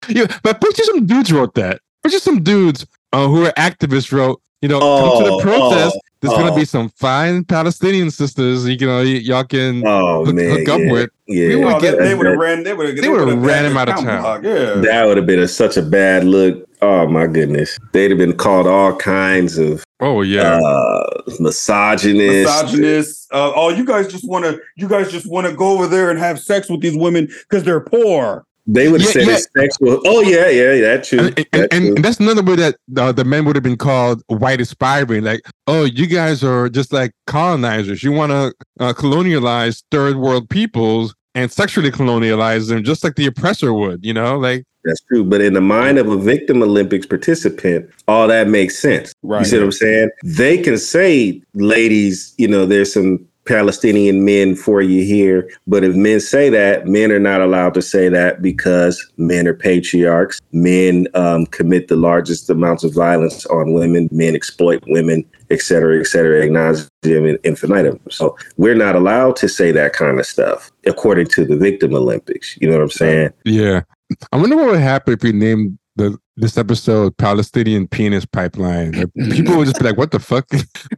yeah, but picture some dudes wrote that. Picture some dudes uh, who are activists wrote, You know, oh, come to the protest. Oh, There's oh. gonna be some fine Palestinian sisters. You know, y- y'all can oh, hook, man, hook yeah. up with. Yeah, we would oh, get, they would have ran. They would have ran him out of town. Yeah, that would have been a, such a bad look. Oh my goodness, they'd have been called all kinds of. Oh yeah, uh, misogynist. Misogynist. Uh, oh, you guys just want to. You guys just want to go over there and have sex with these women because they're poor. They would have yeah, said yeah. it's sexual. Oh, yeah, yeah, that too. And, and, that and, too. and that's another way that uh, the men would have been called white aspiring. Like, oh, you guys are just like colonizers. You want to uh, colonialize third world peoples and sexually colonialize them just like the oppressor would, you know? Like, that's true. But in the mind of a victim Olympics participant, all that makes sense. Right. You see what I'm saying? They can say, ladies, you know, there's some Palestinian men for you here. But if men say that, men are not allowed to say that because men are patriarchs. Men um, commit the largest amounts of violence on women. Men exploit women, et cetera, et cetera, acknowledge them in infinitum. So we're not allowed to say that kind of stuff, according to the victim Olympics. You know what I'm saying? Yeah. I wonder what would happen if we named the this episode Palestinian Penis Pipeline. People would just be like, what the fuck?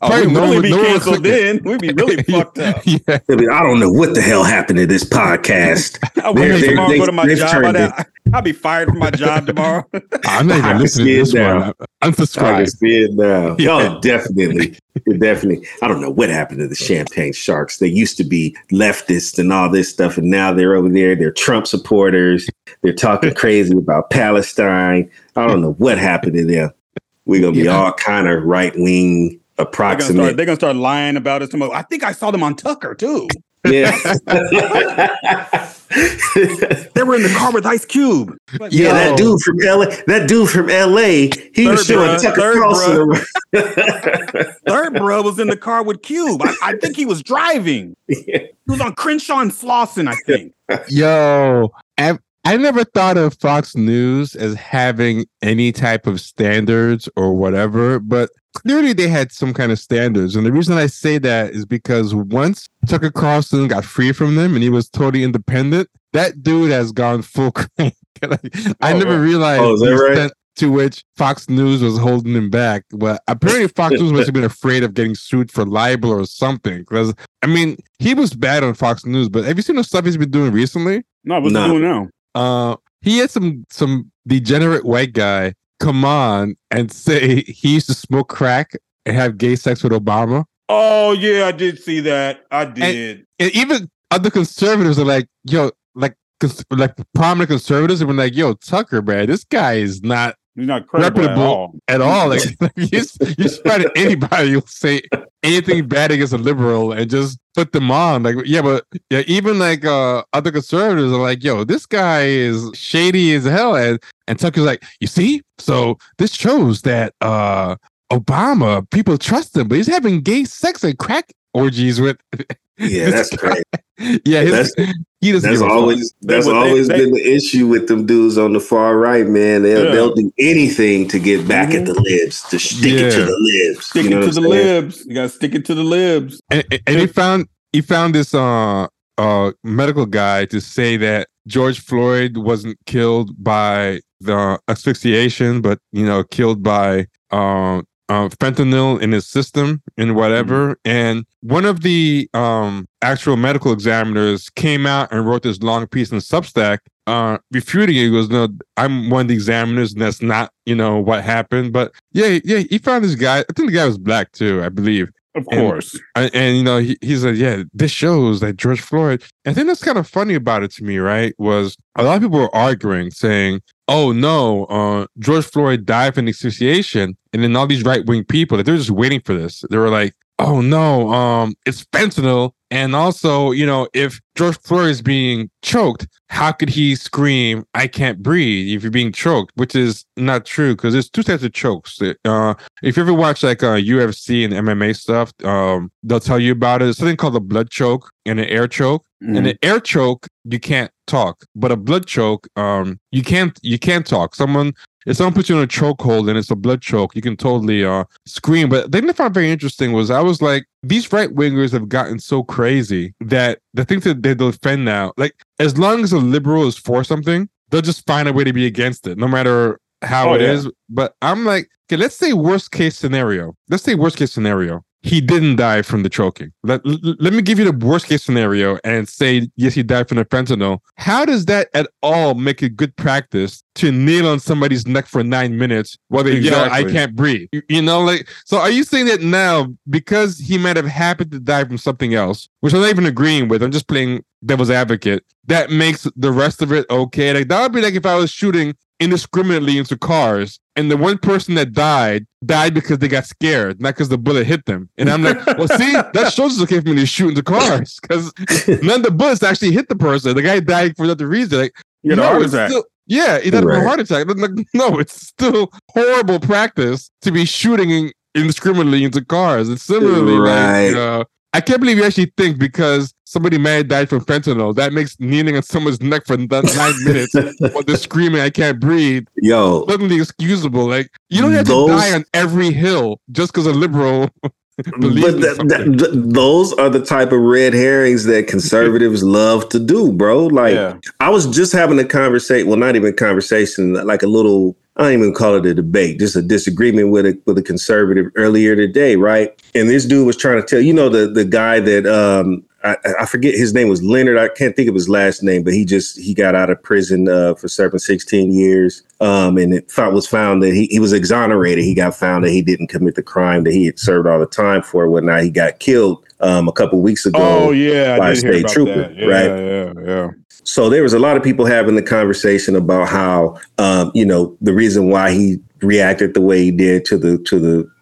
Oh, we'd no, really be no canceled then. We'd be really fucked up. Yeah. I, mean, I don't know what the hell happened to this podcast. I wouldn't tomorrow they, go to my job. I'd, I'll be fired from my job tomorrow. I'm not even listening to this now. one. Unsubscribe. I see it now. Y'all definitely. Definitely. I don't know what happened to the Champagne Sharks. They used to be leftists and all this stuff, and now they're over there. They're Trump supporters. They're talking crazy about Palestine. I don't know what happened to them. We're going to be yeah. all kind of right-wing approximate. They're going to start lying about us tomorrow. I think I saw them on Tucker, too. Yeah. They were in the car with Ice Cube. But yeah, yo. that dude from L A. That dude from L A. He third was showing Tucker Carlson. Third bro was in the car with Cube. I, I think he was driving. Yeah. He was on Crenshaw and Slauson, I think. Yo, I've, I never thought of Fox News as having any type of standards or whatever, but clearly they had some kind of standards. And the reason I say that is because once Tucker Carlson got free from them and he was totally independent, that dude has gone full crank. Like, oh, I never realized oh, is that right? the extent to which Fox News was holding him back. But apparently Fox News must have been afraid of getting sued for libel or something. Because I mean, he was bad on Fox News, but have you seen the stuff he's been doing recently? No, what's nah. he doing now? Uh, he had some some degenerate white guy come on and say he used to smoke crack and have gay sex with Obama. Oh yeah, I did see that. I did. And, and even other conservatives are like, yo, like cons- like prominent conservatives have been like, yo, Tucker, man, this guy is not He's not credible at all. At all. Like, like you spread anybody who'll say anything bad against a liberal and just put them on. Like, yeah, but yeah, even like uh, other conservatives are like, yo, this guy is shady as hell. And, and Tucker's like, you see? So this shows that uh, Obama, people trust him, but he's having gay sex and crack orgies with. Yeah, that's crazy. Yeah, his, that's, he that's always that's always they, been they, the issue with them dudes on the far right, man. They'll yeah. they'll do anything to get back mm-hmm. at the libs, to stick yeah. it to the libs, stick you know it to the libs. You gotta stick it to the libs. And, and, and he found he found this uh uh medical guy to say that George Floyd wasn't killed by the asphyxiation, but you know, killed by um. Uh, Uh, fentanyl in his system and whatever. Mm-hmm. And one of the um, actual medical examiners came out and wrote this long piece in Substack uh, refuting it. He goes, no, I'm one of the examiners and that's not, you know, what happened. But yeah, yeah, he found this guy. I think the guy was black too, I believe. Of course. And, and you know, he, he's like, yeah, this shows that George Floyd. And then that's kind of funny about it to me, right, was a lot of people were arguing, saying, oh, no, uh, George Floyd died from asphyxiation. And then all these right-wing people, like, they're just waiting for this. They were like, oh, no, um, it's fentanyl. And also, you know, if George Floyd is being choked, how could he scream, I can't breathe if you're being choked, which is not true because there's two types of chokes. Uh, if you ever watch like uh, U F C and M M A stuff, um, they'll tell you about it. There's something called a blood choke and an air choke. Mm-hmm. And an air choke, you can't talk, but a blood choke, um, you can't you can't talk. Someone if someone puts you in a chokehold and it's a blood choke, you can totally uh scream. But the thing I found very interesting was I was like, these right wingers have gotten so crazy that the things that they defend now, like as long as a liberal is for something, they'll just find a way to be against it, no matter how oh, it yeah. is. But I'm like, Okay, let's say worst case scenario. Let's say worst case scenario. He didn't die from the choking. Let, let me give you the worst case scenario and say, yes, he died from the fentanyl. How does that at all make it good practice to kneel on somebody's neck for nine minutes while they exactly. yell, I can't breathe? You, you know, like, so are you saying that now because he might have happened to die from something else, which I'm not even agreeing with, I'm just playing devil's advocate, that makes the rest of it okay? Like, that would be like if I was shooting indiscriminately into cars, and the one person that died died because they got scared, not because the bullet hit them. And I'm like, well, see, that shows it's okay for me to shoot into cars because none of the bullets actually hit the person. The guy died for another reason. Like, you know, it's still, yeah, he died right. of a heart attack. Like, no, it's still horrible practice to be shooting indiscriminately into cars. And similarly, right. like, uh, I can't believe you actually think because somebody may have died from fentanyl, that makes kneeling on someone's neck for nine minutes while they're screaming, I can't breathe. Yo. Suddenly excusable. Like, you don't have those, to die on every hill just because a liberal believes but that, that, th- Those are the type of red herrings that conservatives love to do, bro. Like, yeah. I was just having a conversation, well, not even a conversation, like a little, I don't even call it a debate, just a disagreement with a with a conservative earlier today, right? And this dude was trying to tell, you know, the, the guy that, um, I, I forget his name was Leonard. I can't think of his last name, but he just he got out of prison uh, for serving sixteen years, um, and it was found that he, he was exonerated. He got found that he didn't commit the crime that he had served all the time for. Whatnot, he got killed um, a couple weeks ago. Oh yeah, by I did a hear about trooper, that. Yeah, right? Yeah, yeah. So there was a lot of people having the conversation about how um, you know the reason why he reacted the way he did to the to the. to the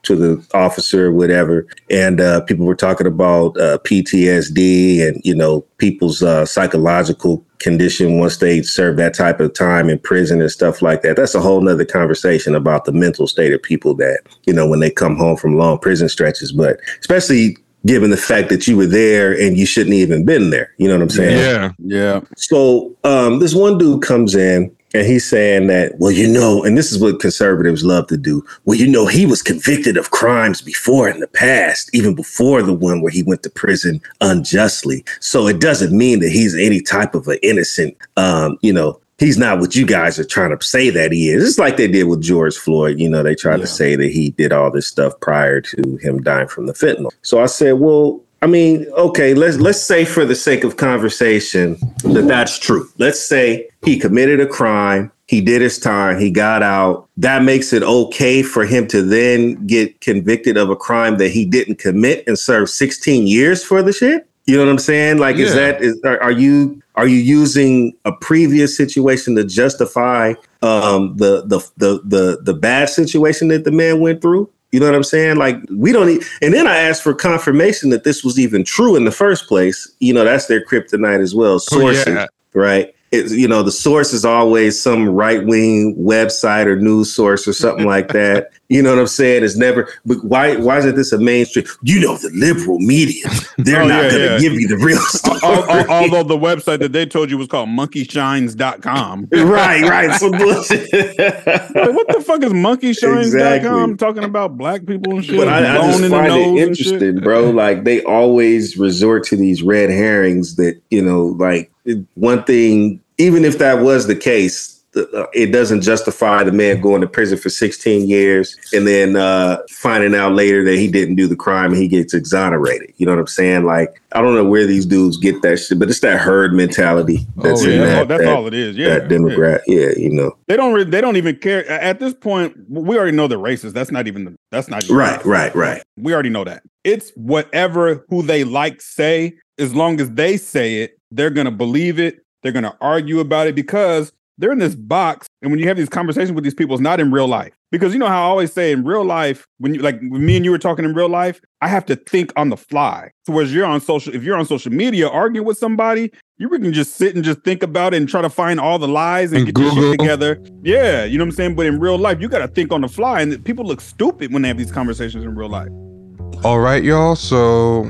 officer or whatever. And uh, people were talking about uh, P T S D and, you know, people's uh, psychological condition once they serve that type of time in prison and stuff like that. That's a whole nother conversation about the mental state of people that, you know, when they come home from long prison stretches, but especially given the fact that you were there and you shouldn't even been there. You know what I'm saying? Yeah, yeah. So um, this one dude comes in, and he's saying that, well, you know, and this is what conservatives love to do. Well, you know, he was convicted of crimes before in the past, even before the one where he went to prison unjustly. So it doesn't mean that he's any type of an innocent, um, you know, he's not what you guys are trying to say that he is. It's like they did with George Floyd. You know, they tried yeah. to say that he did all this stuff prior to him dying from the fentanyl. So I said, well, I mean, okay, let's let's say for the sake of conversation that that's true. Let's say he committed a crime. He did his time. He got out. That makes it okay for him to then get convicted of a crime that he didn't commit and serve sixteen years for the shit. You know what I'm saying? Like, yeah. is that is are, are you are you using a previous situation to justify um, the, the the the the bad situation that the man went through? You know what I'm saying? Like, we don't need. And then I asked for confirmation that this was even true in the first place. You know, that's their kryptonite as well. Sources, oh, yeah. right? It's, you know, the source is always some right wing website or news source or something like that. You know what I'm saying? It's never. But why? Why isn't this a mainstream? You know, the liberal media. They're oh, not yeah, going to yeah. give you the real story. Although the website that they told you was called monkey shines dot com. Right, right. Some bullshit. Like, what the fuck is monkey shines dot com exactly. talking about black people and shit? But I, I just find it interesting, bro. Like, they always resort to these red herrings that, you know, like one thing. Even if that was the case, it doesn't justify the man going to prison for sixteen years and then uh, finding out later that he didn't do the crime and he gets exonerated. You know what I'm saying? Like, I don't know where these dudes get that shit, but it's that herd mentality. That's oh, yeah. in that, oh, that's that, all it is. Yeah, that demographic. Yeah. yeah, you know, they don't. Re- they don't even care at this point. We already know they're racist. That's not even. The, that's not even right. Racist. Right. Right. We already know that. It's whatever who they like say. As long as they say it, they're gonna believe it. They're going to argue about it because they're in this box. And when you have these conversations with these people, it's not in real life. Because you know how I always say in real life, when you like when me and you were talking in real life, I have to think on the fly. So whereas you're on social, if you're on social media arguing with somebody, you can just sit and just think about it and try to find all the lies and, and get Google. Your shit together. Yeah, you know what I'm saying? But in real life, you got to think on the fly. And people look stupid when they have these conversations in real life. All right, y'all. So